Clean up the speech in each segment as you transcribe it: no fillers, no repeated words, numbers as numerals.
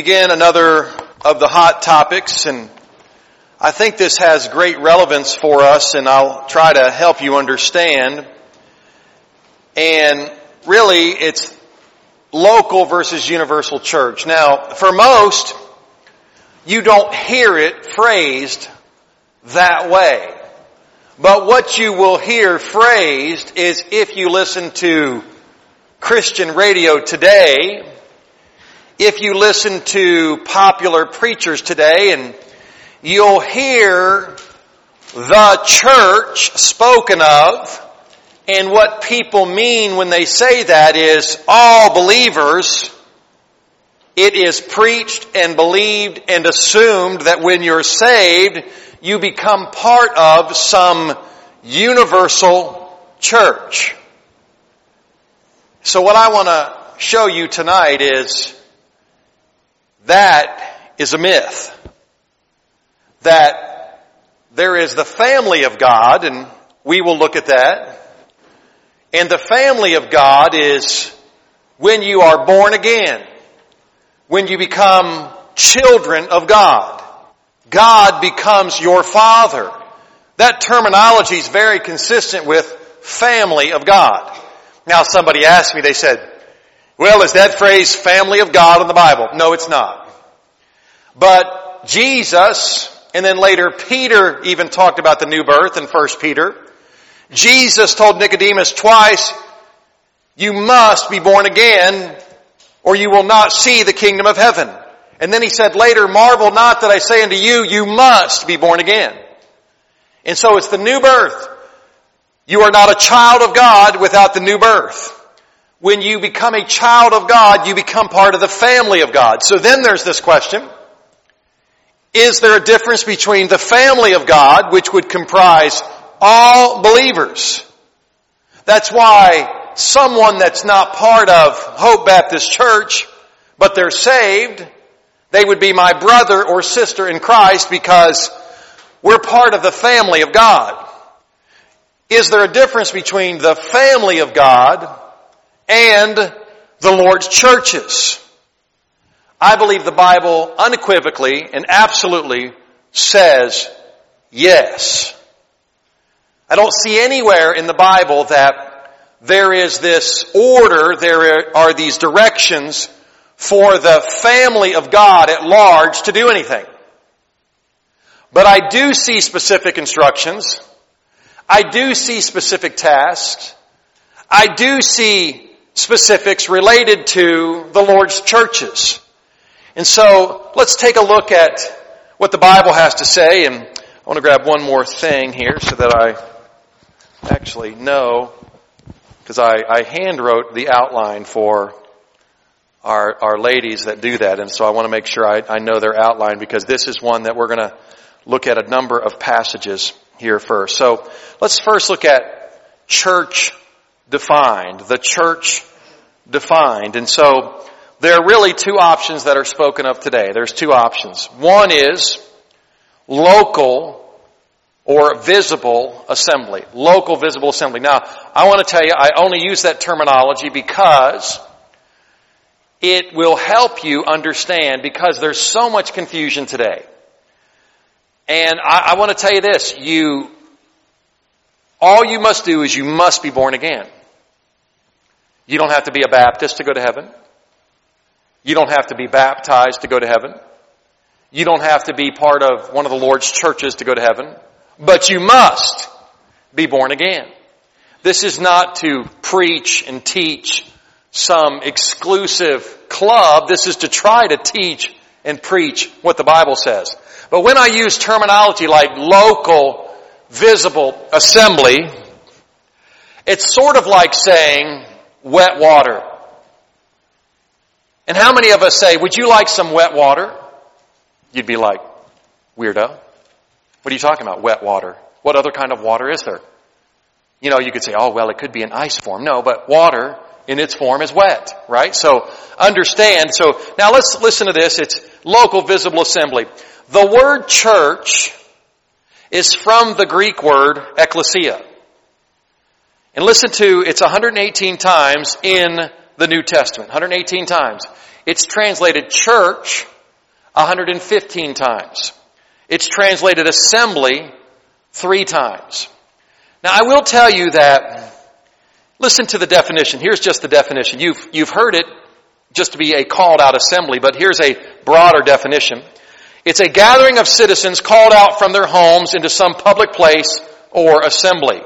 Again, another of the hot topics, and I think this has great relevance for us, and I'll try to help you understand. And really, it's local versus universal church. Now, for most, you don't hear it phrased that way. But what you will hear phrased is if you listen to Christian radio today, if you listen to popular preachers today, and you'll hear the church spoken of, and what people mean when they say that is all believers. It is preached and believed and assumed that when you're saved, you become part of some universal church. So what I want to show you tonight is that is a myth. That there is the family of God, and we will look at that. And the family of God is when you are born again, when you become children of God. God becomes your father. That terminology is very consistent with family of God. Now somebody asked me, they said, well, is that phrase family of God in the Bible? No, it's not. But Jesus, and then later Peter even talked about the new birth in First Peter. Jesus told Nicodemus twice, you must be born again or you will not see the kingdom of heaven. And then he said later, marvel not that I say unto you, you must be born again. And so it's the new birth. You are not a child of God without the new birth. When you become a child of God, you become part of the family of God. So then there's this question. Is there a difference between the family of God, which would comprise all believers? That's why someone that's not part of Hope Baptist Church, but they're saved, they would be my brother or sister in Christ because we're part of the family of God. Is there a difference between the family of God and the Lord's churches? I believe the Bible unequivocally and absolutely says yes. I don't see anywhere in the Bible that there is this order, there are these directions for the family of God at large to do anything. But I do see specific instructions. I do see specific tasks. I do see specifics related to the Lord's churches. And so let's take a look at what the Bible has to say. And I want to grab one more thing here so that I actually know, because I hand wrote the outline for our ladies that do that. And so I want to make sure I know their outline, because this is one that we're going to look at a number of passages here first. So let's first look at church defined, the church defined. And so there are really two options that are spoken of today. There's two options. One is local or visible assembly. Local visible assembly. Now, I want to tell you, I only use that terminology because it will help you understand, because there's so much confusion today. And I want to tell you this, all you must do is you must be born again. You don't have to be a Baptist to go to heaven. You don't have to be baptized to go to heaven. You don't have to be part of one of the Lord's churches to go to heaven. But you must be born again. This is not to preach and teach some exclusive club. This is to try to teach and preach what the Bible says. But when I use terminology like local, visible assembly, it's sort of like saying wet water. And how many of us say, would you like some wet water? You'd be like, weirdo. What are you talking about, wet water? What other kind of water is there? You know, you could say, oh, well, it could be an ice form. No, but water in its form is wet, right? So understand. So now let's listen to this. It's local visible assembly. The word church is from the Greek word ekklesia. And listen to, it's 118 times in the New Testament. 118 times. It's translated church 115 times. It's translated assembly 3 times. Now, I will tell you that, listen to the definition. Here's just the definition. You've heard it just to be a called out assembly, but here's a broader definition. It's a gathering of citizens called out from their homes into some public place or assembly.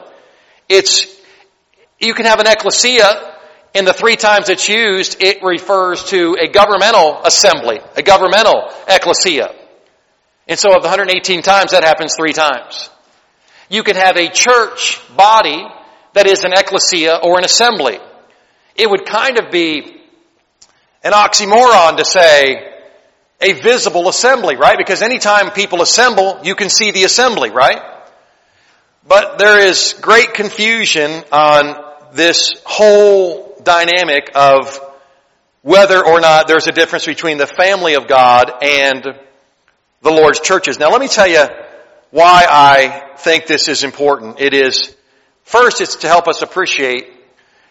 You can have an ekklesia. In the 3 times it's used, it refers to a governmental assembly, a governmental ekklesia. And so of the 118 times, that happens 3 times. You can have a church body that is an ekklesia or an assembly. It would kind of be an oxymoron to say a visible assembly, right? Because anytime people assemble, you can see the assembly, right? But there is great confusion on this whole dynamic of whether or not there's a difference between the family of God and the Lord's churches. Now, let me tell you why I think this is important. It is, first, it's to help us appreciate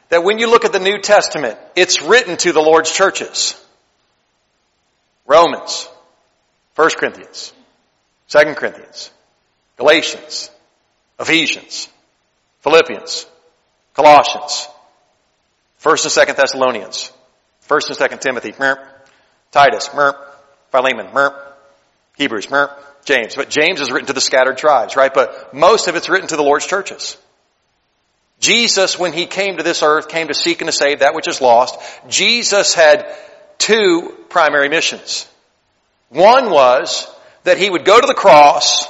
that when you look at the New Testament, it's written to the Lord's churches. Romans, 1 Corinthians, 2 Corinthians, Galatians, Ephesians, Philippians, Colossians, 1st and 2nd Thessalonians, 1st and 2nd Timothy, Titus, Philemon, Hebrews, James. But James is written to the scattered tribes, right? But most of it's written to the Lord's churches. Jesus, when he came to this earth, came to seek and to save that which is lost. Jesus had 2 primary missions. One was that he would go to the cross,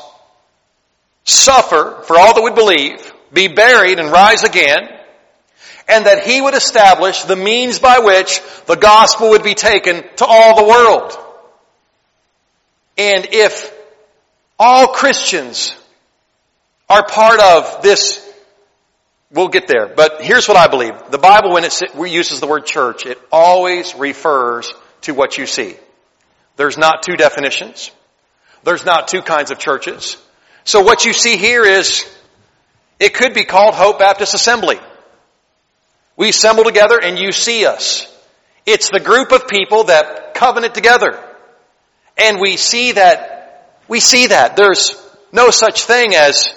suffer for all that would believe, be buried and rise again, and that he would establish the means by which the gospel would be taken to all the world. And if all Christians are part of this, we'll get there. But here's what I believe. The Bible, when it uses the word church, it always refers to what you see. There's not 2 definitions. There's not 2 kinds of churches. So what you see here is, it could be called Hope Baptist Assembly. We assemble together and you see us. It's the group of people that covenant together. And we see that. There's no such thing as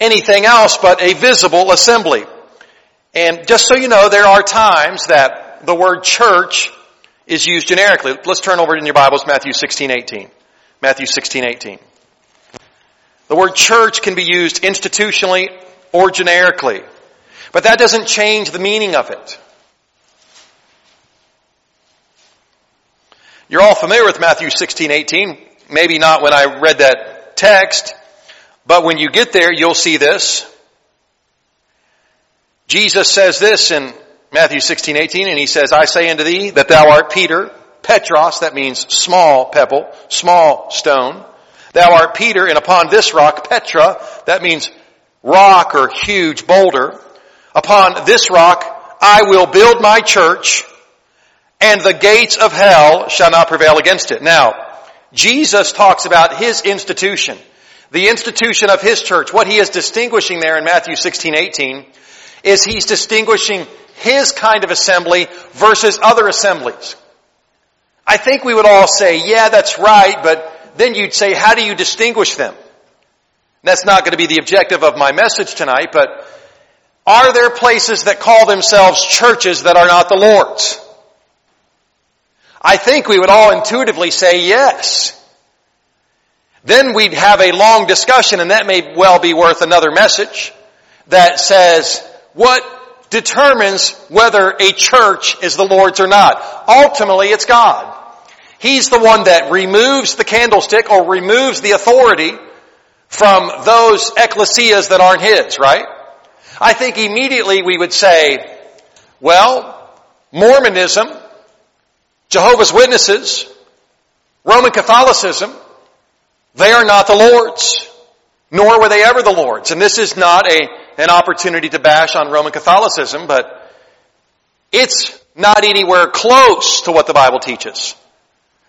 anything else but a visible assembly. And just so you know, there are times that the word church is used generically. Let's turn over in your Bibles, Matthew 16:18. Matthew 16:18. The word church can be used institutionally or generically. But that doesn't change the meaning of it. You're all familiar with Matthew 16:18. Maybe not when I read that text. But when you get there, you'll see this. Jesus says this in Matthew 16:18, and he says, I say unto thee that thou art Peter, Petros, that means small pebble, small stone. Thou art Peter, and upon this rock, Petra, that means rock or huge boulder. Upon this rock I will build my church, and the gates of hell shall not prevail against it. Now, Jesus talks about his institution, the institution of his church. What he is distinguishing there in Matthew 16:18 is he's distinguishing his kind of assembly versus other assemblies. I think we would all say, yeah, that's right, but then you'd say, how do you distinguish them? That's not going to be the objective of my message tonight, but are there places that call themselves churches that are not the Lord's? I think we would all intuitively say yes. Then we'd have a long discussion, and that may well be worth another message, that says, what determines whether a church is the Lord's or not? Ultimately, it's God. He's the one that removes the candlestick or removes the authority from those ecclesias that aren't his, right? I think immediately we would say, well, Mormonism, Jehovah's Witnesses, Roman Catholicism, they are not the Lord's, nor were they ever the Lord's. And this is not an opportunity to bash on Roman Catholicism, but it's not anywhere close to what the Bible teaches.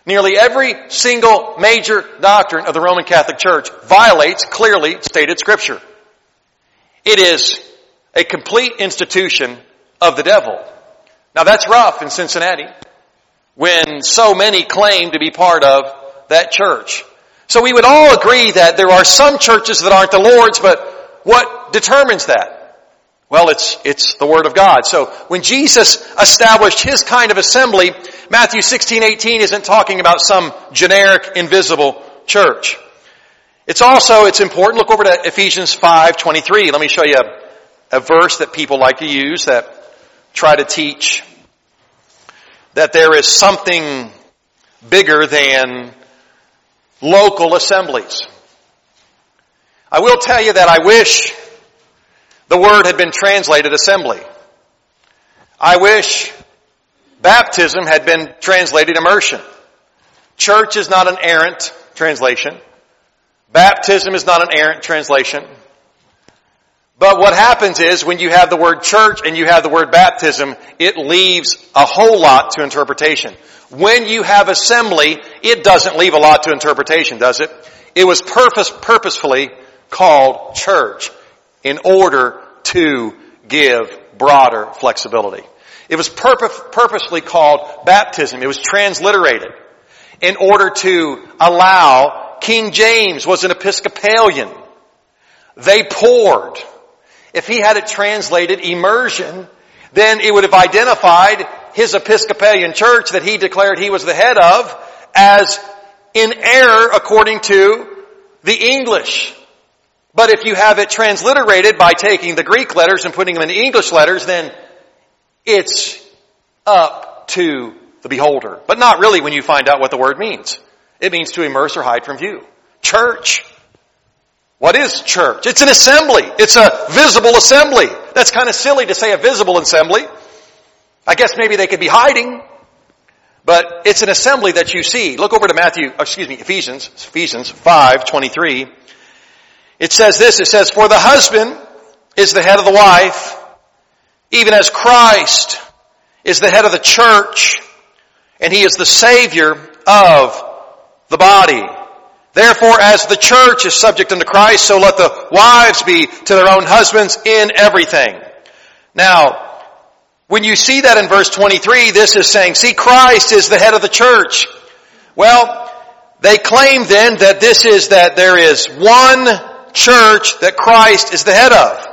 Nearly every single major doctrine of the Roman Catholic Church violates clearly stated Scripture. It is a complete institution of the devil. Now that's rough in Cincinnati. when so many claim to be part of that church. So we would all agree that there are some churches that aren't the Lord's, but what determines that? Well, it's the Word of God. So when Jesus established His kind of assembly, Matthew 16:18 isn't talking about some generic, invisible church. It's important. Look over to Ephesians 5:23. Let me show you a verse that people like to use that try to teach that there is something bigger than local assemblies. I will tell you that I wish the word had been translated assembly. I wish baptism had been translated immersion. Church is not an errant translation. Baptism is not an errant translation. But what happens is when you have the word church and you have the word baptism, it leaves a whole lot to interpretation. When you have assembly, it doesn't leave a lot to interpretation, does it? It was purposefully called church in order to give broader flexibility. It was purposely called baptism. It was transliterated in order to allow. King James was an Episcopalian. They poured. If he had it translated immersion, then it would have identified his Episcopalian church that he declared he was the head of as in error according to the English. But if you have it transliterated by taking the Greek letters and putting them in the English letters, then it's up to the beholder. But not really when you find out what the word means. It means to immerse or hide from view. Church. What is church? It's an assembly. It's a visible assembly. That's kind of silly to say a visible assembly. I guess maybe they could be hiding. But it's an assembly that you see. Look over to Ephesians 5:23. It says this, for the husband is the head of the wife, even as Christ is the head of the church, and He is the Savior of the body. Therefore, as the church is subject unto Christ, so let the wives be to their own husbands in everything. Now, when you see that in verse 23, this is saying, see, Christ is the head of the church. Well, they claim then that there is one church that Christ is the head of.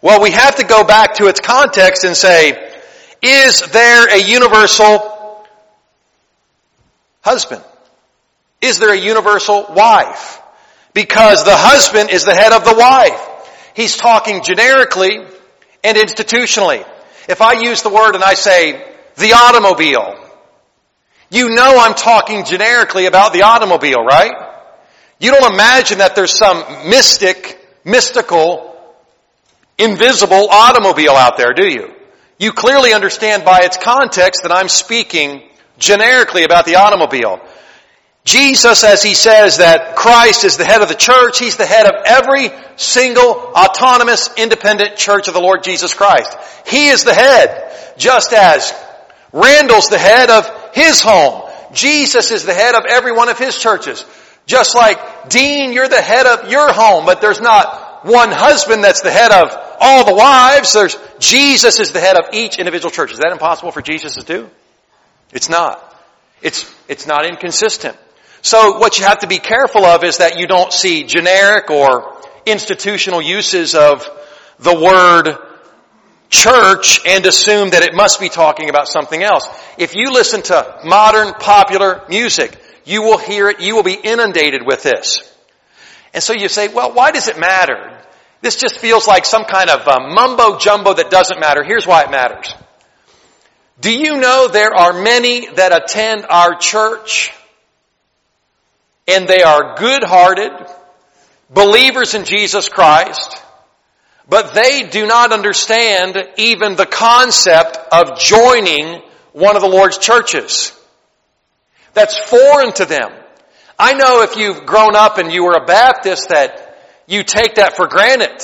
Well, we have to go back to its context and say, is there a universal husband? Is there a universal wife? Because the husband is the head of the wife. He's talking generically and institutionally. If I use the word and I say, the automobile, you know I'm talking generically about the automobile, right? You don't imagine that there's some mystical, invisible automobile out there, do you? You clearly understand by its context that I'm speaking generically about the automobile. Jesus, as He says that Christ is the head of the church, He's the head of every single autonomous, independent church of the Lord Jesus Christ. He is the head, just as Randall's the head of his home. Jesus is the head of every one of his churches. Just like, Dean, you're the head of your home, but there's not one husband that's the head of all the wives. Jesus is the head of each individual church. Is that impossible for Jesus to do? It's not. It's not inconsistent. So what you have to be careful of is that you don't see generic or institutional uses of the word church and assume that it must be talking about something else. If you listen to modern popular music, you will hear it. You will be inundated with this. And so you say, well, why does it matter? This just feels like some kind of mumbo-jumbo that doesn't matter. Here's why it matters. Do you know there are many that attend our church? And they are good-hearted, believers in Jesus Christ, but they do not understand even the concept of joining one of the Lord's churches. That's foreign to them. I know if you've grown up and you were a Baptist that you take that for granted.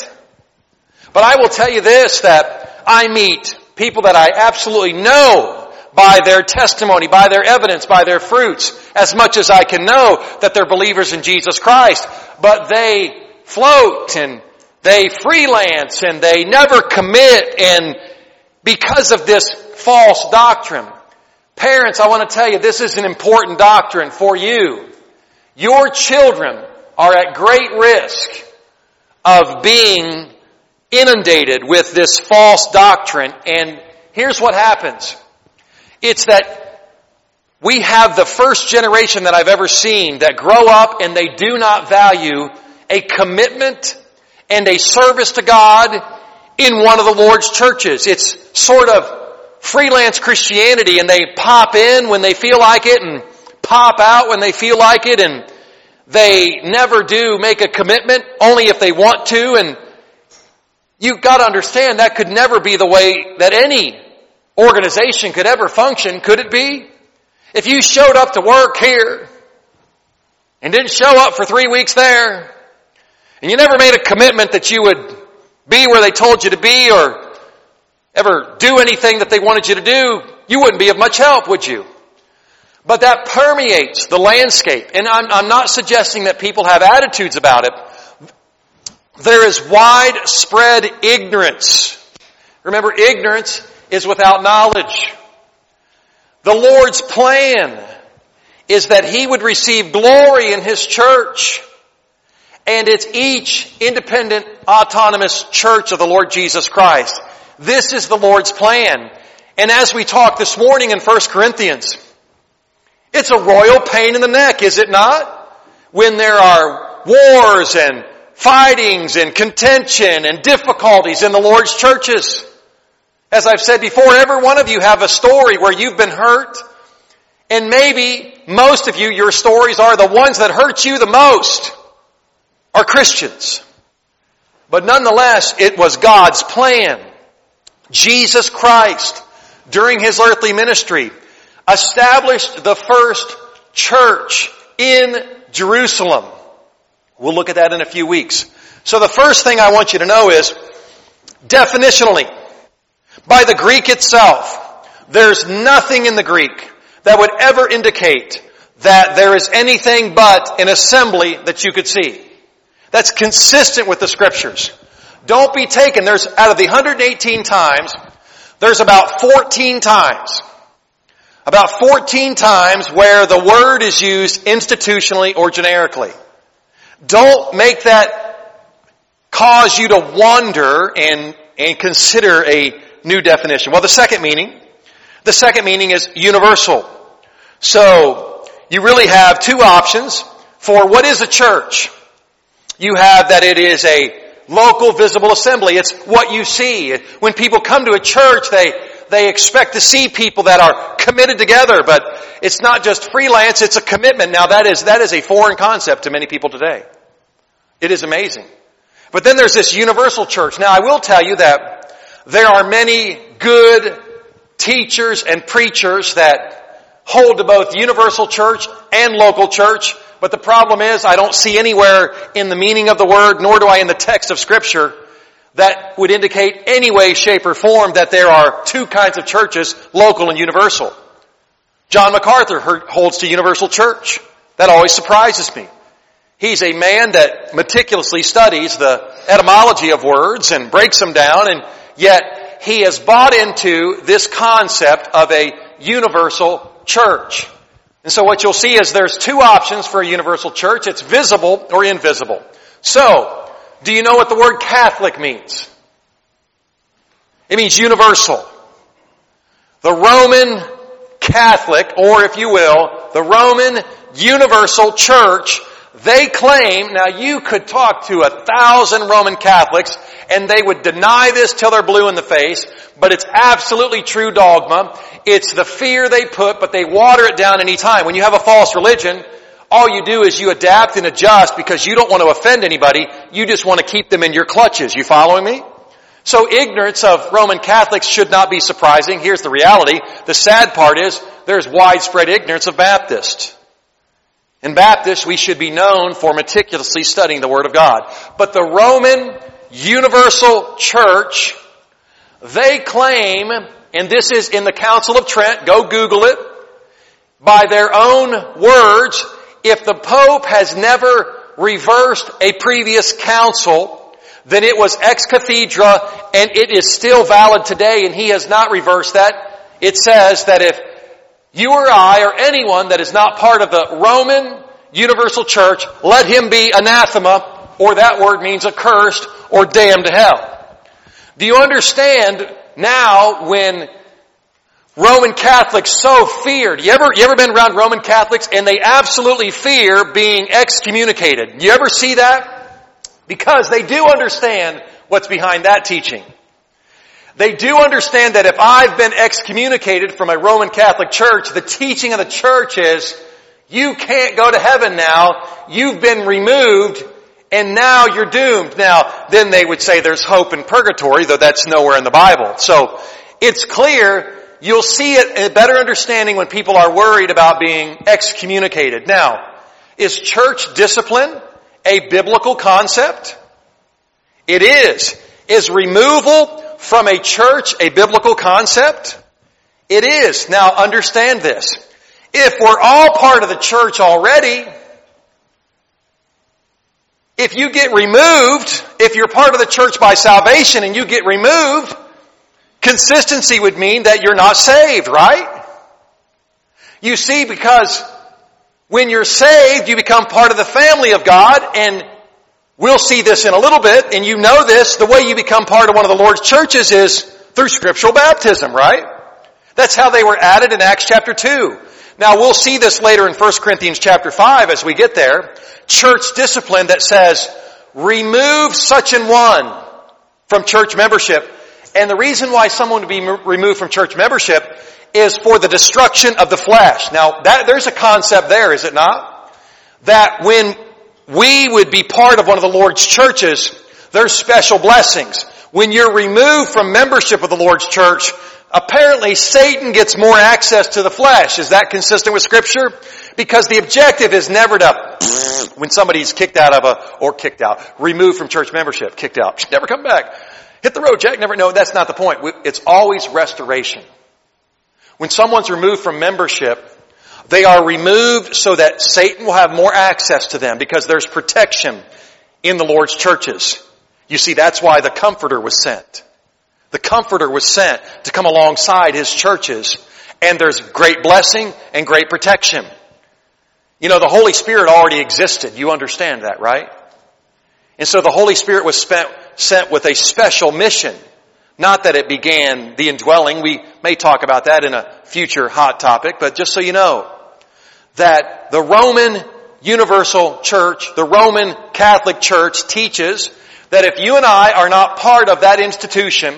But I will tell you this, that I meet people that I absolutely know by their testimony, by their evidence, by their fruits, as much as I can know that they're believers in Jesus Christ. But they float and they freelance and they never commit, and because of this false doctrine, Parents, I want to tell you, this is an important doctrine for you. Your children are at great risk of being inundated with this false doctrine. And here's what happens. It's that we have the first generation that I've ever seen that grow up and they do not value a commitment and a service to God in one of the Lord's churches. It's sort of freelance Christianity, and they pop in when they feel like it and pop out when they feel like it, and they never do make a commitment, only if they want to. And you've got to understand that could never be the way that any organization could ever function, could it be? If you showed up to work here and didn't show up for 3 weeks there, and you never made a commitment that you would be where they told you to be or ever do anything that they wanted you to do, you wouldn't be of much help, would you? But that permeates the landscape. And I'm not suggesting that people have attitudes about it. There is widespread ignorance. Remember, ignorance is without knowledge. The Lord's plan is that He would receive glory in His church. And it's each independent, autonomous church of the Lord Jesus Christ. This is the Lord's plan. And as we talked this morning in First Corinthians, it's a royal pain in the neck, is it not? When there are wars and fightings and contention and difficulties in the Lord's churches. As I've said before, every one of you have a story where you've been hurt. And maybe most of you, your stories are the ones that hurt you the most are Christians. But nonetheless, it was God's plan. Jesus Christ, during His earthly ministry, established the first church in Jerusalem. We'll look at that in a few weeks. So the first thing I want you to know is, definitionally, by the Greek itself, there's nothing in the Greek that would ever indicate that there is anything but an assembly that you could see. That's consistent with the Scriptures. Don't be taken. There's, out of the 118 times, there's about 14 times. About 14 times where the word is used institutionally or generically. Don't make that cause you to wander and consider a new definition. Well, the second meaning is universal. So you really have two options for what is a church. You have that it is a local visible assembly. It's what you see. When people come to a church, they expect to see people that are committed together, but it's not just freelance, it's a commitment. Now that is a foreign concept to many people today. It is amazing. But then there's this universal church. Now I will tell you that there are many good teachers and preachers that hold to both universal church and local church, but the problem is I don't see anywhere in the meaning of the word, nor do I in the text of Scripture, that would indicate any way, shape, or form that there are two kinds of churches, local and universal. John MacArthur holds to universal church. That always surprises me. He's a man that meticulously studies the etymology of words and breaks them down, and yet he has bought into this concept of a universal church. And so what you'll see is there's two options for a universal church. It's visible or invisible. So, do you know what the word Catholic means? It means universal. The Roman Catholic, or if you will, the Roman Universal Church, they claim, now you could talk to 1,000 Roman Catholics and they would deny this till they're blue in the face, but it's absolutely true dogma. It's the fear they put, but they water it down any time. When you have a false religion, all you do is you adapt and adjust because you don't want to offend anybody. You just want to keep them in your clutches. You following me? So ignorance of Roman Catholics should not be surprising. Here's the reality. The sad part is there's widespread ignorance of Baptists. In Baptists, we should be known for meticulously studying the Word of God. But the Roman Universal Church, they claim, and this is in the Council of Trent, go Google it, by their own words, if the Pope has never reversed a previous council, then it was ex cathedra and it is still valid today, and he has not reversed that. It says that if You or I or anyone that is not part of the Roman universal church, let him be anathema, or that word means accursed or damned to hell. Do you understand now when Roman Catholics so feared? You ever been around Roman Catholics and they absolutely fear being excommunicated? You ever see that? Because they do understand what's behind that teaching. They do understand that if I've been excommunicated from a Roman Catholic church, the teaching of the church is, you can't go to heaven now, you've been removed, and now you're doomed. Now, then they would say there's hope in purgatory, though that's nowhere in the Bible. So, it's clear, you'll see it, a better understanding when people are worried about being excommunicated. Now, is church discipline a biblical concept? It is. Is removal from a church a biblical concept? It is. Now understand this. If we're all part of the church already, if you get removed, if you're part of the church by salvation and you get removed, consistency would mean that you're not saved, right? You see, because when you're saved, you become part of the family of God, and we'll see this in a little bit, and you know this, the way you become part of one of the Lord's churches is through scriptural baptism, right? That's how they were added in Acts chapter 2. Now, we'll see this later in 1 Corinthians chapter 5 as we get there. Church discipline that says, remove such an one from church membership. And the reason why someone would be removed from church membership is for the destruction of the flesh. Now, there's a concept there, is it not? That when we would be part of one of the Lord's churches, there's special blessings. When you're removed from membership of the Lord's church, apparently Satan gets more access to the flesh. Is that consistent with Scripture? Because the objective is never to, when somebody's removed from church membership, kicked out, never come back, hit the road, Jack, never, no, that's not the point. It's always restoration. When someone's removed from membership, they are removed so that Satan will have more access to them because there's protection in the Lord's churches. You see, that's why the Comforter was sent. The Comforter was sent to come alongside His churches, and there's great blessing and great protection. You know, the Holy Spirit already existed. You understand that, right? And so the Holy Spirit was sent with a special mission. Not that it began the indwelling. We may talk about that in a future hot topic, but just so you know, that the Roman Universal Church, the Roman Catholic Church teaches that if you and I are not part of that institution,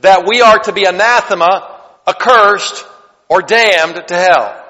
that we are to be anathema, accursed, or damned to hell.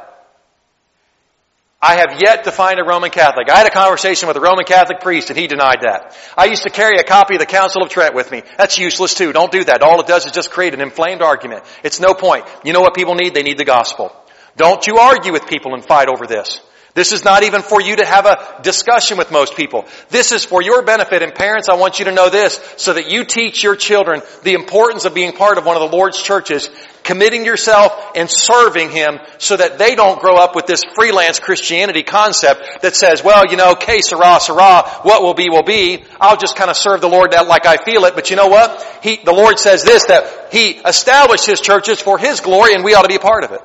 I have yet to find a Roman Catholic. I had a conversation with a Roman Catholic priest and he denied that. I used to carry a copy of the Council of Trent with me. That's useless too. Don't do that. All it does is just create an inflamed argument. It's no point. You know what people need? They need the gospel. Don't you argue with people and fight over this. This is not even for you to have a discussion with most people. This is for your benefit, and parents, I want you to know this so that you teach your children the importance of being part of one of the Lord's churches, committing yourself and serving Him so that they don't grow up with this freelance Christianity concept that says, well, you know, que sera, sera, what will be, I'll just kind of serve the Lord like I feel it, but you know what? The Lord says this, that He established His churches for His glory and we ought to be a part of it.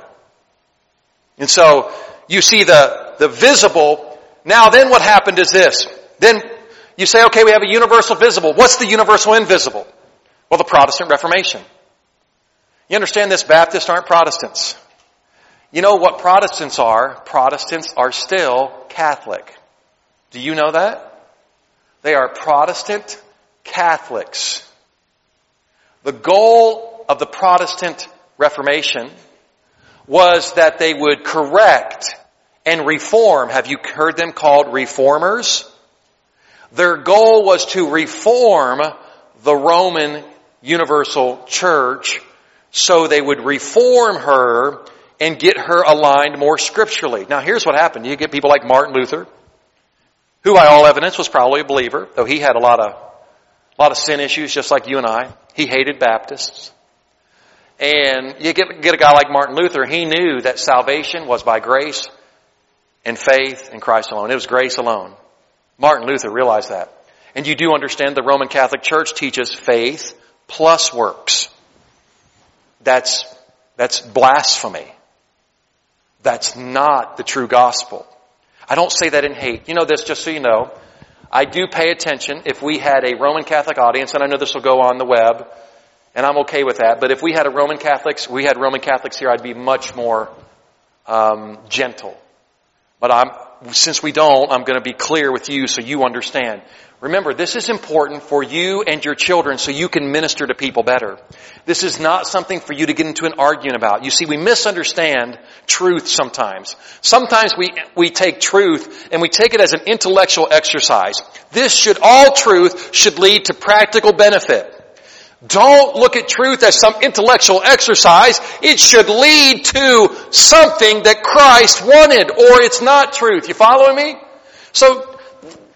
And so, you see the visible. Now then what happened is this. Then you say, okay, we have a universal visible. What's the universal invisible? Well, the Protestant Reformation. You understand this? Baptists aren't Protestants. You know what Protestants are? Protestants are still Catholic. Do you know that? They are Protestant Catholics. The goal of the Protestant Reformation was that they would correct and reform. Have you heard them called reformers? Their goal was to reform the Roman Universal Church so they would reform her and get her aligned more scripturally. Now here's what happened. You get people like Martin Luther, who by all evidence was probably a believer, though he had a lot of sin issues just like you and I. He hated Baptists. And you get a guy like Martin Luther, he knew that salvation was by grace and faith in Christ alone. It was grace alone. Martin Luther realized that. And you do understand the Roman Catholic Church teaches faith plus works. That's blasphemy. That's not the true gospel. I don't say that in hate. You know this, just so you know. I do pay attention if we had a Roman Catholic audience, and I know this will go on the web, and I'm okay with that, but if we had Roman Catholics here, I'd be much more gentle. But since we don't, I'm going to be clear with you so you understand. Remember, this is important for you and your children so you can minister to people better. This is not something for you to get into an argument about. You see, we misunderstand truth sometimes. Sometimes we take truth and we take it as an intellectual exercise. All truth should lead to practical benefit. Don't look at truth as some intellectual exercise. It should lead to something that Christ wanted, or it's not truth. You following me? So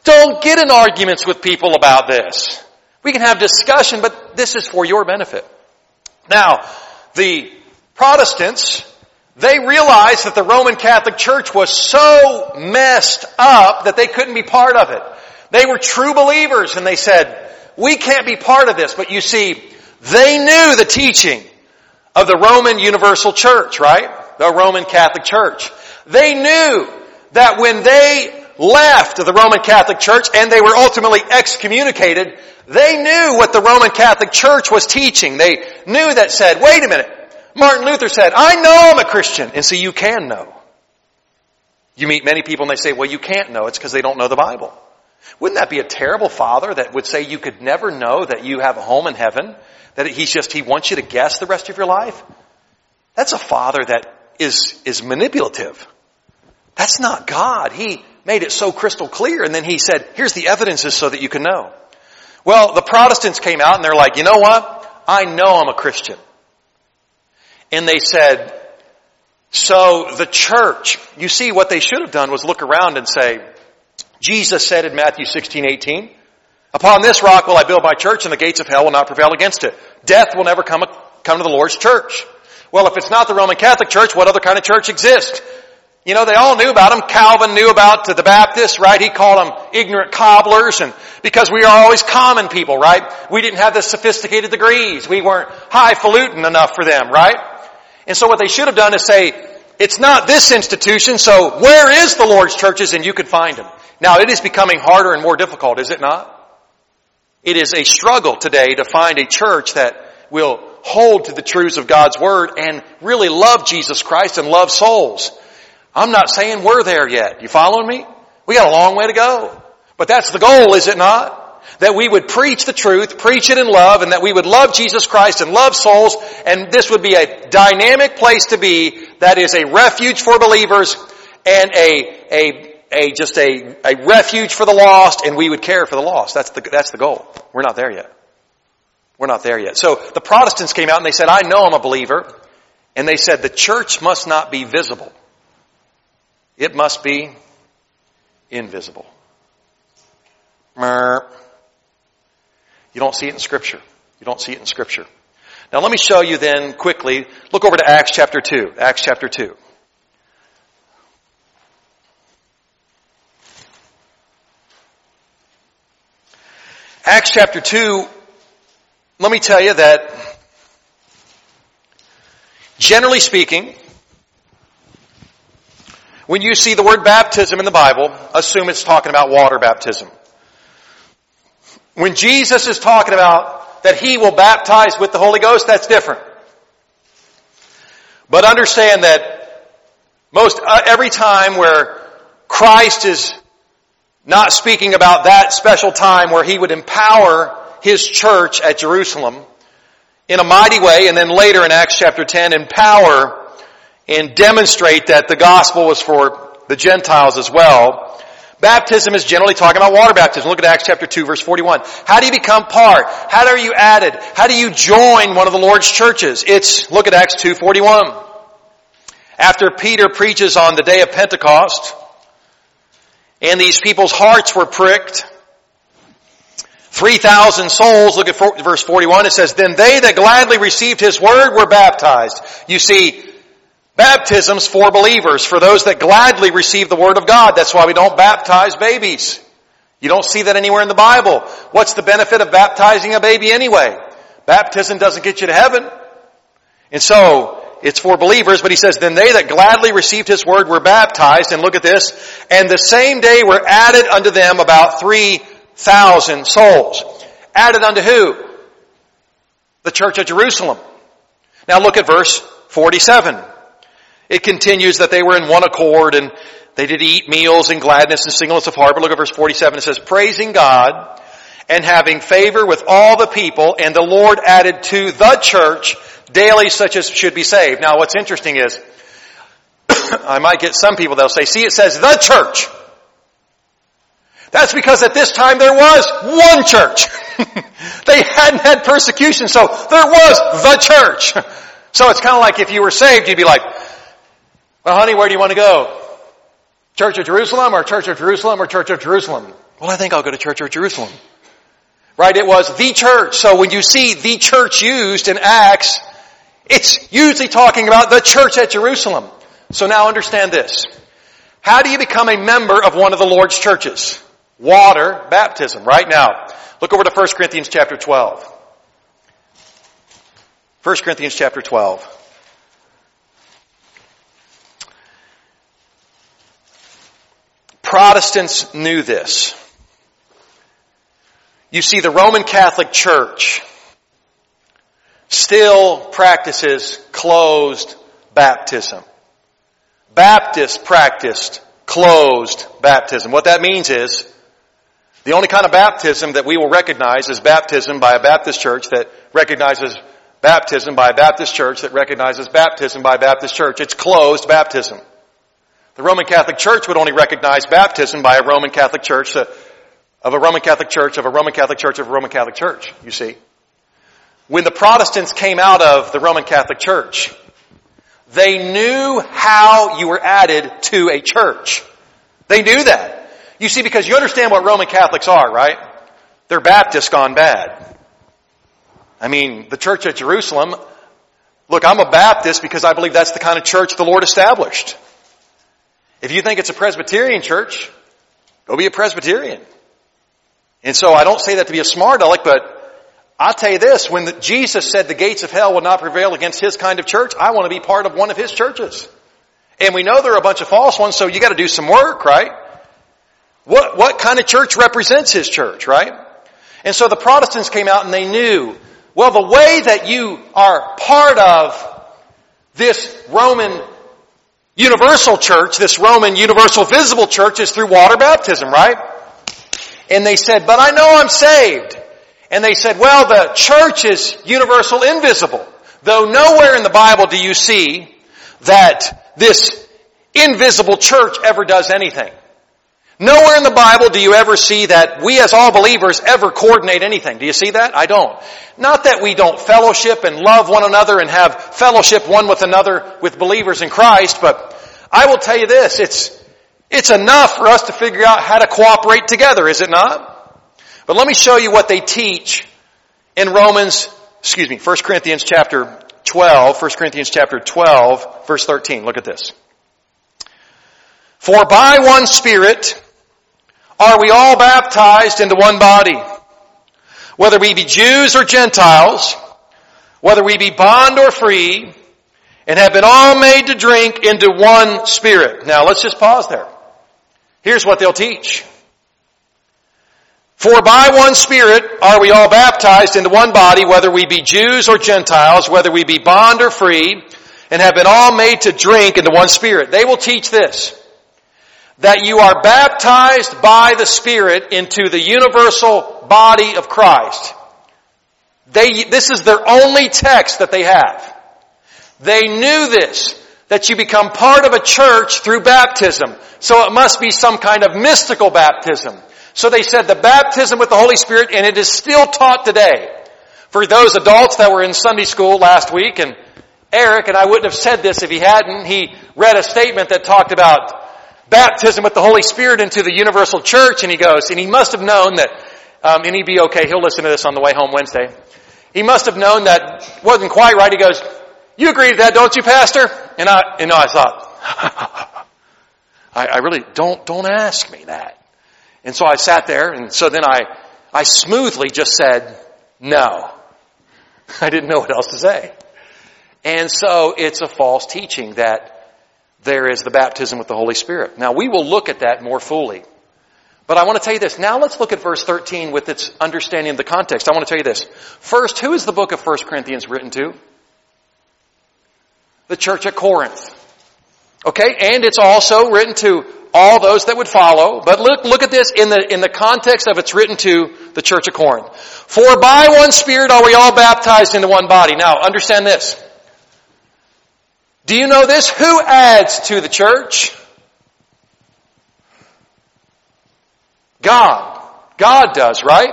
don't get in arguments with people about this. We can have discussion, but this is for your benefit. Now, the Protestants, they realized that the Roman Catholic Church was so messed up that they couldn't be part of it. They were true believers, and they said, we can't be part of this. But you see, they knew the teaching of the Roman Universal Church, right? The Roman Catholic Church. They knew that when they left the Roman Catholic Church and they were ultimately excommunicated, they knew what the Roman Catholic Church was teaching. They knew that said, wait a minute. Martin Luther said, I know I'm a Christian. And so you can know. You meet many people and they say, well, you can't know. It's because they don't know the Bible. Wouldn't that be a terrible father that would say you could never know that you have a home in heaven? That he wants you to guess the rest of your life? That's a father that is manipulative. That's not God. He made it so crystal clear. And then he said, here's the evidences so that you can know. Well, the Protestants came out and they're like, you know what? I know I'm a Christian. And they said, so the church, you see, what they should have done was look around and say, Jesus said in Matthew 16:18, upon this rock will I build my church, and the gates of hell will not prevail against it. Death will never come to the Lord's church. Well, if it's not the Roman Catholic Church, what other kind of church exists? You know, they all knew about them. Calvin knew about the Baptists, right? He called them ignorant cobblers, and because we are always common people, right? We didn't have the sophisticated degrees. We weren't highfalutin enough for them, right? And so what they should have done is say, it's not this institution, so where is the Lord's churches? And you can find them. Now, it is becoming harder and more difficult, is it not? It is a struggle today to find a church that will hold to the truths of God's Word and really love Jesus Christ and love souls. I'm not saying we're there yet. You following me? We got a long way to go. But that's the goal, is it not? That we would preach the truth, preach it in love, and that we would love Jesus Christ and love souls, and this would be a dynamic place to be that is a refuge for believers and a refuge for the lost, and we would care for the lost. That's the goal. We're not there yet. We're not there yet. So the Protestants came out and they said, I know I'm a believer. And they said, the church must not be visible. It must be invisible. You don't see it in Scripture. You don't see it in Scripture. Now let me show you then quickly. Look over to Acts chapter 2. Acts chapter 2. Acts chapter 2, let me tell you that generally speaking, when you see the word baptism in the Bible, assume it's talking about water baptism. When Jesus is talking about that he will baptize with the Holy Ghost, that's different. But understand that every time where Christ is not speaking about that special time where he would empower his church at Jerusalem in a mighty way, and then later in Acts chapter 10, empower and demonstrate that the gospel was for the Gentiles as well. Baptism is generally talking about water baptism. Look at Acts chapter 2, verse 41. How do you become part? How are you added? How do you join one of the Lord's churches? Look at Acts 2:41. After Peter preaches on the day of Pentecost, and these people's hearts were pricked. 3,000 souls, look at verse 41, it says, then they that gladly received his word were baptized. You see, baptism's for believers, for those that gladly receive the word of God. That's why we don't baptize babies. You don't see that anywhere in the Bible. What's the benefit of baptizing a baby anyway? Baptism doesn't get you to heaven. And so, It's for believers, but he says, then they that gladly received his word were baptized, and look at this, and the same day were added unto them about 3,000 souls. Added unto who? The church at Jerusalem. Now look at verse 47. It continues that they were in one accord, and they did eat meals in gladness and singleness of heart. But look at verse 47. It says, praising God and having favor with all the people, and the Lord added to the church daily such as should be saved. Now what's interesting is, I might get some people that'll say, see, it says the church. That's because at this time there was one church. They hadn't had persecution, so there was the church. So it's kind of like if you were saved, you'd be like, well, honey, where do you want to go? Church of Jerusalem or Church of Jerusalem or Church of Jerusalem? Well, I think I'll go to Church of Jerusalem. Right? It was the church. So when you see the church used in Acts, it's usually talking about the church at Jerusalem. So now understand this. How do you become a member of one of the Lord's churches? Water baptism. Right now, look over to First Corinthians chapter 12. First Corinthians chapter 12. Protestants knew this. You see, the Roman Catholic Church still practices closed baptism. Baptists practiced closed baptism. What that means is, the only kind of baptism that we will recognize is baptism by a Baptist church that recognizes baptism by a Baptist church that recognizes baptism by a Baptist church. It's closed baptism. The Roman Catholic Church would only recognize baptism by a Roman Catholic Church of a Roman Catholic Church of a Roman Catholic Church of a Roman Catholic Church, you see. When the Protestants came out of the Roman Catholic Church, they knew how you were added to a church. They knew that. You see, because you understand what Roman Catholics are, right? They're Baptists gone bad. I mean, the church at Jerusalem, look, I'm a Baptist because I believe that's the kind of church the Lord established. If you think it's a Presbyterian church, go be a Presbyterian. And so I don't say that to be a smart aleck, but I'll tell you this, when Jesus said the gates of hell will not prevail against his kind of church, I want to be part of one of his churches. And we know there are a bunch of false ones, so you got to do some work, right? What kind of church represents his church, right? And so the Protestants came out and they knew, well, the way that you are part of this Roman universal church, this Roman universal visible church, is through water baptism, right? And they said, but I know I'm saved. And they said, well, the church is universal invisible. Though nowhere in the Bible do you see that this invisible church ever does anything. Nowhere in the Bible do you ever see that we as all believers ever coordinate anything. Do you see that? I don't. Not that we don't fellowship and love one another and have fellowship one with another with believers in Christ, but I will tell you this, it's enough for us to figure out how to cooperate together, is it not? But let me show you what they teach in First Corinthians chapter 12, verse 13. Look at this. For by one Spirit are we all baptized into one body, whether we be Jews or Gentiles, whether we be bond or free, and have been all made to drink into one Spirit. Now let's just pause there. Here's what they'll teach. For by one Spirit are we all baptized into one body, whether we be Jews or Gentiles, whether we be bond or free, and have been all made to drink into one Spirit. They will teach this, that you are baptized by the Spirit into the universal body of Christ. This is their only text that they have. They knew this, that you become part of a church through baptism. So it must be some kind of mystical baptism. So they said the baptism with the Holy Spirit, and it is still taught today. For those adults that were in Sunday school last week, and Eric, and I wouldn't have said this if he hadn't, he read a statement that talked about baptism with the Holy Spirit into the universal church, and he goes, and he must have known that, and he'd be okay, he'll listen to this on the way home Wednesday. He must have known that wasn't quite right. He goes, you agree with that, don't you, Pastor? And I thought, I really, don't ask me that. And so I sat there, and so then I smoothly just said, no. I didn't know what else to say. And so it's a false teaching that there is the baptism with the Holy Spirit. Now, we will look at that more fully. But I want to tell you this. Now let's look at verse 13 with its understanding of the context. I want to tell you this. First, who is the book of First Corinthians written to? The church at Corinth. Okay? And it's also written to all those that would follow. But look at this in the context of it's written to the church at Corinth. For by one Spirit are we all baptized into one body. Now, understand this. Do you know this? Who adds to the church? God. God does, right?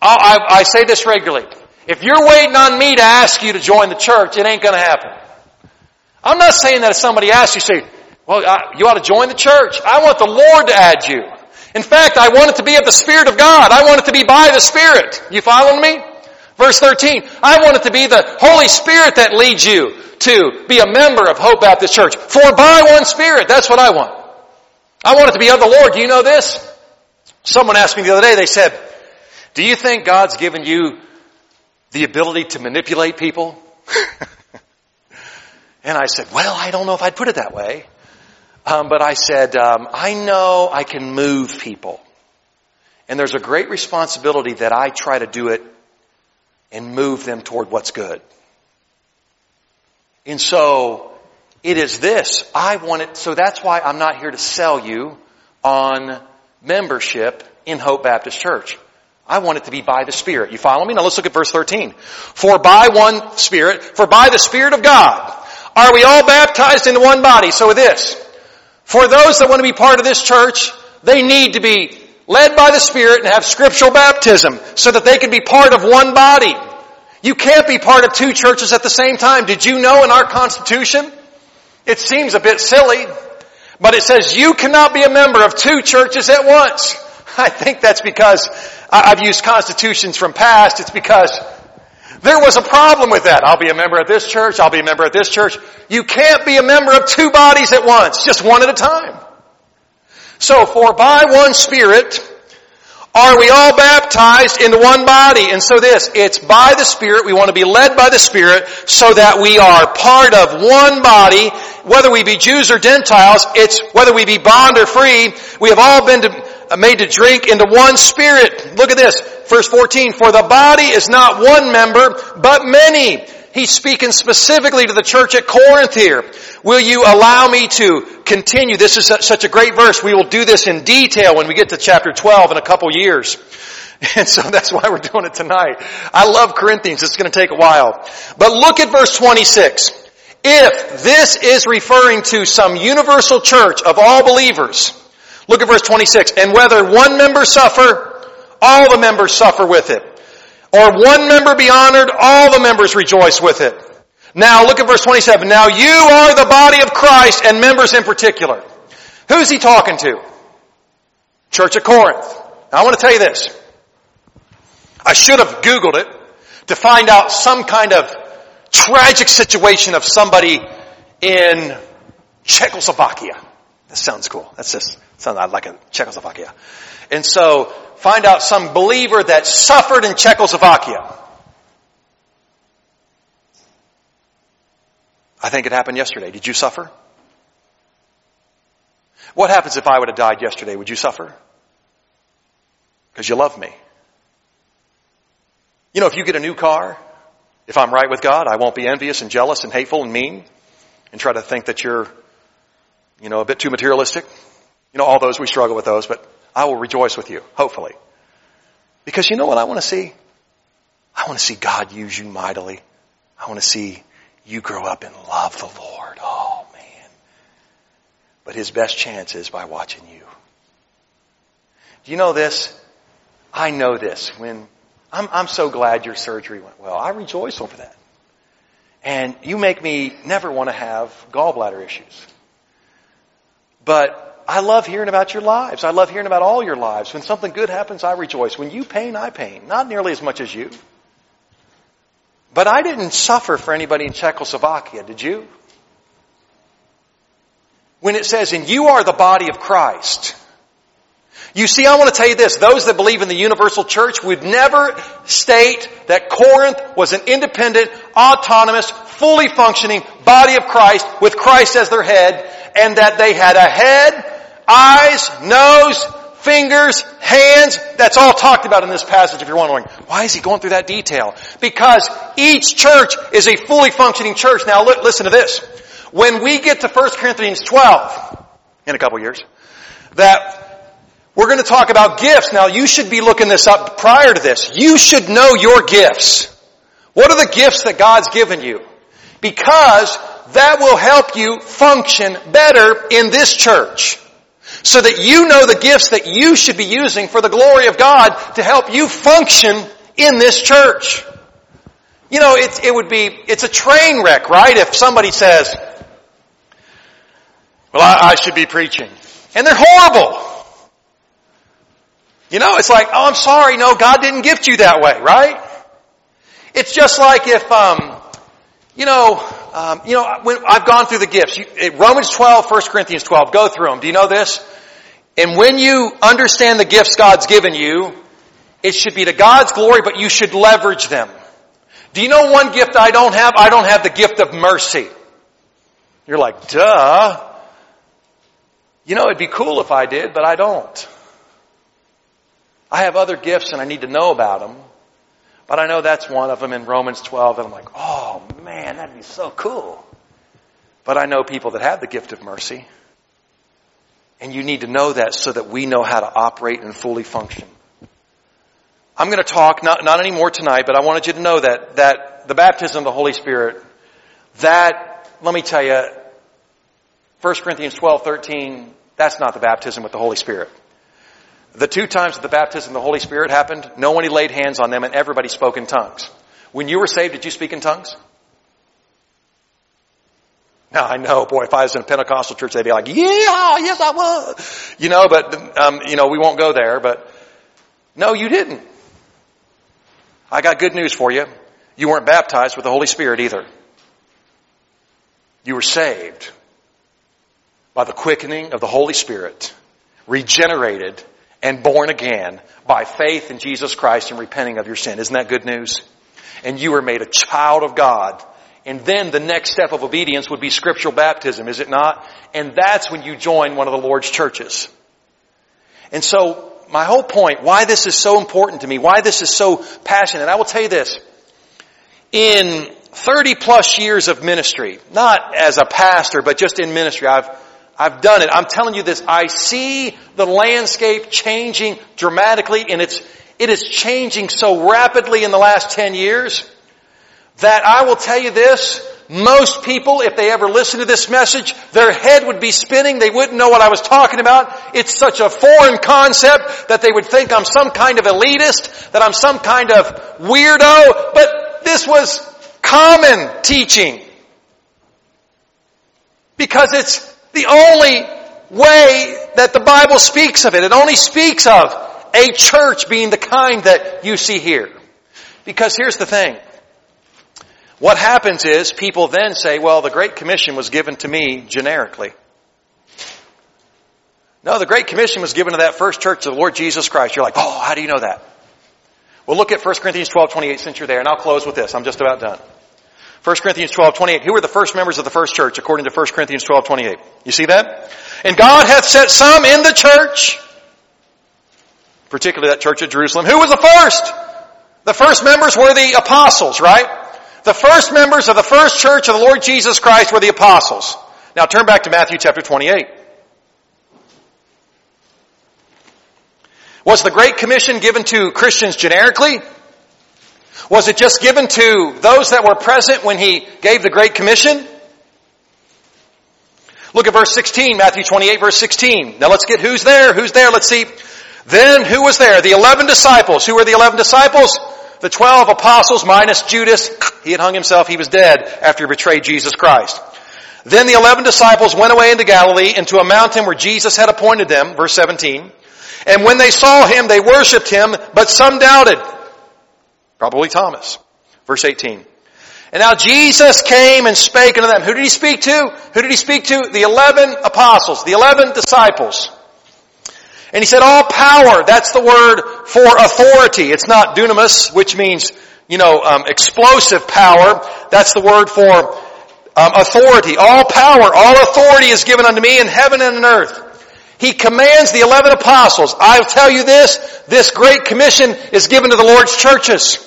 I say this regularly. If you're waiting on me to ask you to join the church, it ain't going to happen. I'm not saying that if somebody asks you, say, well, you ought to join the church. I want the Lord to add you. In fact, I want it to be of the Spirit of God. I want it to be by the Spirit. You following me? Verse 13, I want it to be the Holy Spirit that leads you to be a member of Hope Baptist Church. For by one Spirit, that's what I want. I want it to be of the Lord. Do you know this? Someone asked me the other day, they said, do you think God's given you the ability to manipulate people? And I said, well, I don't know if I'd put it that way. But I said, I know I can move people. And there's a great responsibility that I try to do it and move them toward what's good. And so it is this. I want it. So that's why I'm not here to sell you on membership in Hope Baptist Church. I want it to be by the Spirit. You follow me? Now let's look at verse 13. For by the Spirit of God are we all baptized into one body. So with this, for those that want to be part of this church, they need to be led by the Spirit and have scriptural baptism so that they can be part of one body. You can't be part of two churches at the same time. Did you know in our Constitution, it seems a bit silly, but it says you cannot be a member of two churches at once. I think that's because I've used constitutions from past. It's because there was a problem with that. I'll be a member at this church. I'll be a member at this church. You can't be a member of two bodies at once, just one at a time. So, for by one Spirit are we all baptized into one body. And so this, it's by the Spirit. We want to be led by the Spirit so that we are part of one body. Whether we be Jews or Gentiles, it's whether we be bond or free, we have all been made to drink into one Spirit. Look at this, verse 14. For the body is not one member, but many. He's speaking specifically to the church at Corinth here. Will you allow me to continue? This is such a great verse. We will do this in detail when we get to chapter 12 in a couple years. And so that's why we're doing it tonight. I love Corinthians. It's going to take a while. But look at verse 26. If this is referring to some universal church of all believers, look at verse 26. And whether one member suffer, all the members suffer with it. Or one member be honored, all the members rejoice with it. Now look at verse 27. Now you are the body of Christ and members in particular. Who's he talking to? Church of Corinth. Now I want to tell you this. I should have Googled it to find out some kind of tragic situation of somebody in Czechoslovakia. That sounds cool. That's just sounds like a Czechoslovakia. And so find out some believer that suffered in Czechoslovakia. I think it happened yesterday. Did you suffer? What happens if I would have died yesterday? Would you suffer? Because you love me. You know, if you get a new car, if I'm right with God, I won't be envious and jealous and hateful and mean and try to think that you're, you know, a bit too materialistic. You know, all those, we struggle with those, but I will rejoice with you, hopefully. Because you know what I want to see? I want to see God use you mightily. I want to see you grow up and love the Lord. Oh, man. But his best chance is by watching you. Do you know this? I know this. When I'm so glad your surgery went well. I rejoice over that. And you make me never want to have gallbladder issues. But I love hearing about your lives. I love hearing about all your lives. When something good happens, I rejoice. When you pain, I pain. Not nearly as much as you. But I didn't suffer for anybody in Czechoslovakia, did you? When it says, and you are the body of Christ. You see, I want to tell you this. Those that believe in the universal church would never state that Corinth was an independent, autonomous, fully functioning body of Christ with Christ as their head, and that they had a head, eyes, nose, fingers, hands. That's all talked about in this passage if you're wondering. Why is he going through that detail? Because each church is a fully functioning church. Now listen to this. When we get to 1 Corinthians 12 in a couple years, that we're going to talk about gifts. Now, you should be looking this up prior to this. You should know your gifts. What are the gifts that God's given you? Because that will help you function better in this church, so that you know the gifts that you should be using for the glory of God to help you function in this church. You know, it's a train wreck, right? If somebody says, well, I should be preaching. And they're horrible. You know, it's like, oh, I'm sorry, no, God didn't gift you that way, right? It's just like if, when I've gone through the gifts. Romans 12, 1 Corinthians 12, go through them. Do you know this? And when you understand the gifts God's given you, it should be to God's glory, but you should leverage them. Do you know one gift I don't have? I don't have the gift of mercy. You're like, duh. You know, it'd be cool if I did, but I don't. I have other gifts and I need to know about them. But I know that's one of them in Romans 12. And I'm like, oh man, that'd be so cool. But I know people that have the gift of mercy. And you need to know that so that we know how to operate and fully function. I'm going to talk, not anymore tonight, but I wanted you to know that the baptism of the Holy Spirit, let me tell you, 1 Corinthians 12, 13, that's not the baptism with the Holy Spirit. The two times that the baptism of the Holy Spirit happened, no one laid hands on them and everybody spoke in tongues. When you were saved, did you speak in tongues? Now, I know, boy, if I was in a Pentecostal church, they'd be like, yeah, yes, I was. You know, but, we won't go there, but no, you didn't. I got good news for you. You weren't baptized with the Holy Spirit either. You were saved by the quickening of the Holy Spirit, regenerated and born again by faith in Jesus Christ and repenting of your sin. Isn't that good news? And you were made a child of God. And then the next step of obedience would be scriptural baptism, is it not? And that's when you join one of the Lord's churches. And so my whole point, why this is so important to me, why this is so passionate, I will tell you this. In 30 plus years of ministry, not as a pastor, but just in ministry, I've done it. I'm telling you this. I see the landscape changing dramatically, and it is changing so rapidly in the last 10 years that I will tell you this. Most people, if they ever listen to this message, their head would be spinning. They wouldn't know what I was talking about. It's such a foreign concept that they would think I'm some kind of elitist, that I'm some kind of weirdo. But this was common teaching because it's the only way that the Bible speaks of it. It only speaks of a church being the kind that you see here. Because here's the thing. What happens is people then say, well, the Great Commission was given to me generically. No, the Great Commission was given to that first church of the Lord Jesus Christ. You're like, oh, how do you know that? Well, look at 1 Corinthians 12:28 since you're there. And I'll close with this. I'm just about done. 1 Corinthians 12:28. Who were the first members of the first church according to 1 Corinthians 12:28? You see that? And God hath set some in the church, particularly that church at Jerusalem. Who was the first? The first members were the apostles, right? The first members of the first church of the Lord Jesus Christ were the apostles. Now turn back to Matthew chapter 28. Was the Great Commission given to Christians generically? Was it just given to those that were present when he gave the Great Commission? Look at verse 16, Matthew 28, verse 16. Now let's get who's there, who's there. Let's see. Then who was there? The 11 disciples. Who were the 11 disciples? The 12 apostles minus Judas. He had hung himself. He was dead after he betrayed Jesus Christ. Then the 11 disciples went away into Galilee, into a mountain where Jesus had appointed them. Verse 17. And when they saw him, they worshipped him, but some doubted. Probably Thomas. Verse 18. And now Jesus came and spake unto them. Who did he speak to? Who did he speak to? The 11 apostles, the 11 disciples. And he said, all power, that's the word for authority. It's not dunamis, which means, explosive power. That's the word for authority. All power, all authority is given unto me in heaven and in earth. He commands the 11 apostles, I'll tell you this, this great commission is given to the Lord's churches.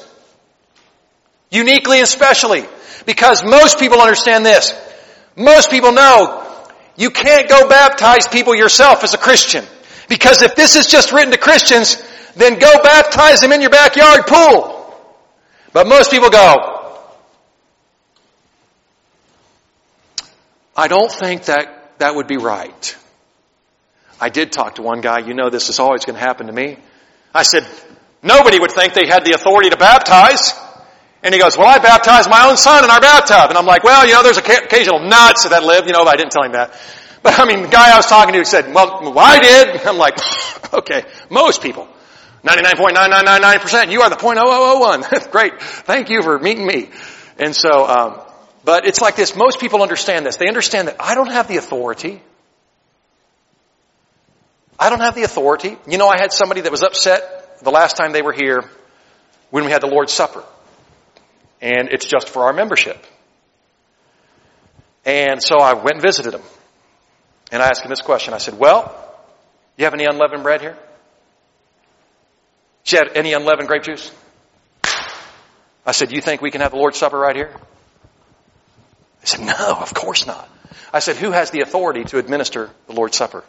Uniquely and specially. Because most people understand this. Most people know you can't go baptize people yourself as a Christian. Because if this is just written to Christians, then go baptize them in your backyard pool. But most people go, I don't think that would be right. I did talk to one guy, this is always going to happen to me. I said, nobody would think they had the authority to baptize. And he goes, well, I baptized my own son in our bathtub. And I'm like, well, there's occasional nuts that live, but I didn't tell him that. But the guy I was talking to said, well, I did. I'm like, okay, most people. 99.9999%. You are the 0.0001. Great. Thank you for meeting me. And so, but it's like this. Most people understand this. They understand that I don't have the authority. I don't have the authority. I had somebody that was upset the last time they were here when we had the Lord's Supper. And it's just for our membership. And so I went and visited him. And I asked him this question. I said, well, you have any unleavened bread here? She had any unleavened grape juice? I said, you think we can have the Lord's Supper right here? He said, no, of course not. I said, who has the authority to administer the Lord's Supper?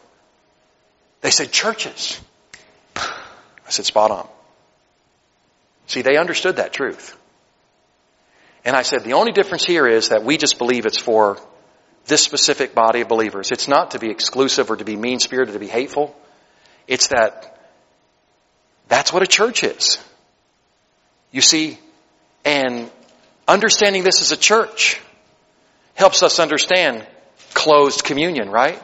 They said, churches. I said, spot on. See, they understood that truth. And I said, the only difference here is that we just believe it's for this specific body of believers. It's not to be exclusive or to be mean-spirited, to be hateful. It's that's what a church is. You see, and understanding this as a church helps us understand closed communion, right?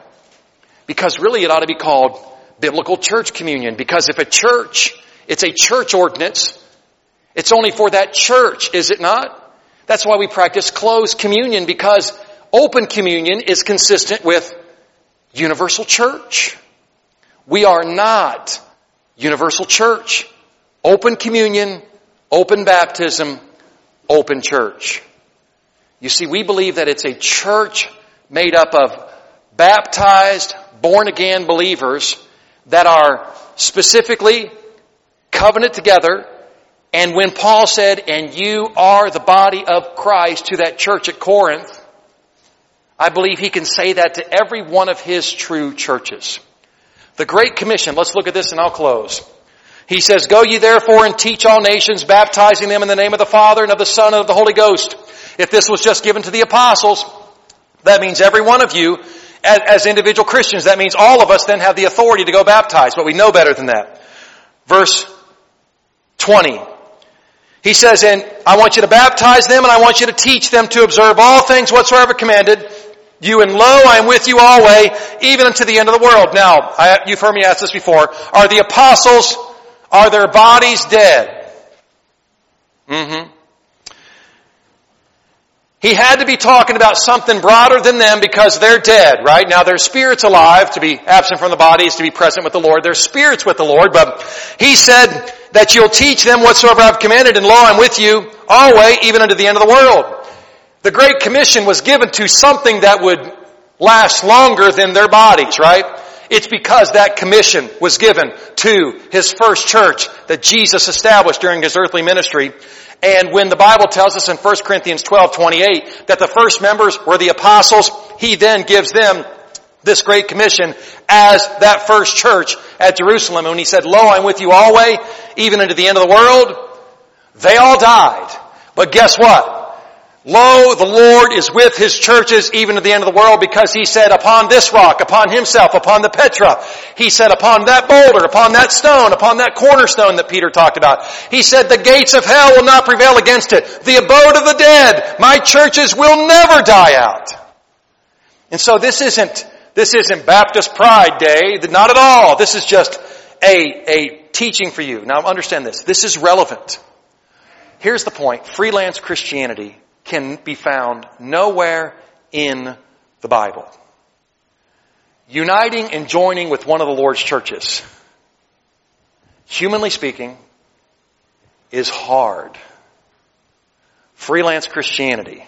Because really it ought to be called biblical church communion. Because if a church, it's a church ordinance, it's only for that church, is it not? That's why we practice closed communion, because open communion is consistent with universal church. We are not universal church. Open communion, open baptism, open church. You see, we believe that it's a church made up of baptized, born-again believers that are specifically covenant together. And when Paul said, and you are the body of Christ, to that church at Corinth, I believe he can say that to every one of his true churches. The Great Commission, let's look at this and I'll close. He says, go ye therefore and teach all nations, baptizing them in the name of the Father and of the Son and of the Holy Ghost. If this was just given to the apostles, that means every one of you as individual Christians, that means all of us then have the authority to go baptize, but we know better than that. Verse 20. He says, and I want you to baptize them, and I want you to teach them to observe all things whatsoever commanded you. And lo, I am with you always, even unto the end of the world. Now, you've heard me ask this before. Are the apostles, are their bodies dead? He had to be talking about something broader than them, because they're dead, right? Now, their spirit's alive. To be absent from the body is to be present with the Lord. Their spirit's with the Lord. But he said that you'll teach them whatsoever I've commanded, and lo, I'm with you always, even unto the end of the world. The Great Commission was given to something that would last longer than their bodies, right? It's because that commission was given to his first church that Jesus established during his earthly ministry. And when the Bible tells us in 1 Corinthians 12:28 that the first members were the apostles, he then gives them this Great Commission as that first church at Jerusalem. And when he said, lo, I'm with you always, even unto the end of the world, they all died. But guess what? Lo, the Lord is with his churches even to the end of the world, because he said, upon this rock, upon himself, upon the Petra. He said, upon that boulder, upon that stone, upon that cornerstone that Peter talked about. He said, the gates of hell will not prevail against it. The abode of the dead, my churches will never die out. And so this isn't Baptist Pride Day, not at all. This is just a teaching for you. Now understand this. This is relevant. Here's the point. Freelance Christianity can be found nowhere in the Bible. Uniting and joining with one of the Lord's churches humanly speaking, is hard. Freelance Christianity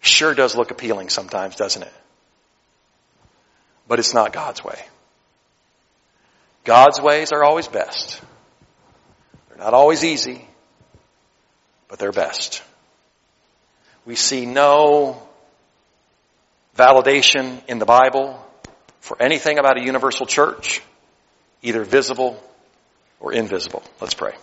sure does look appealing sometimes, doesn't it? But it's not God's way. God's ways are always best. They're not always easy, but they're best. We see no validation in the Bible for anything about a universal church, either visible or invisible. Let's pray.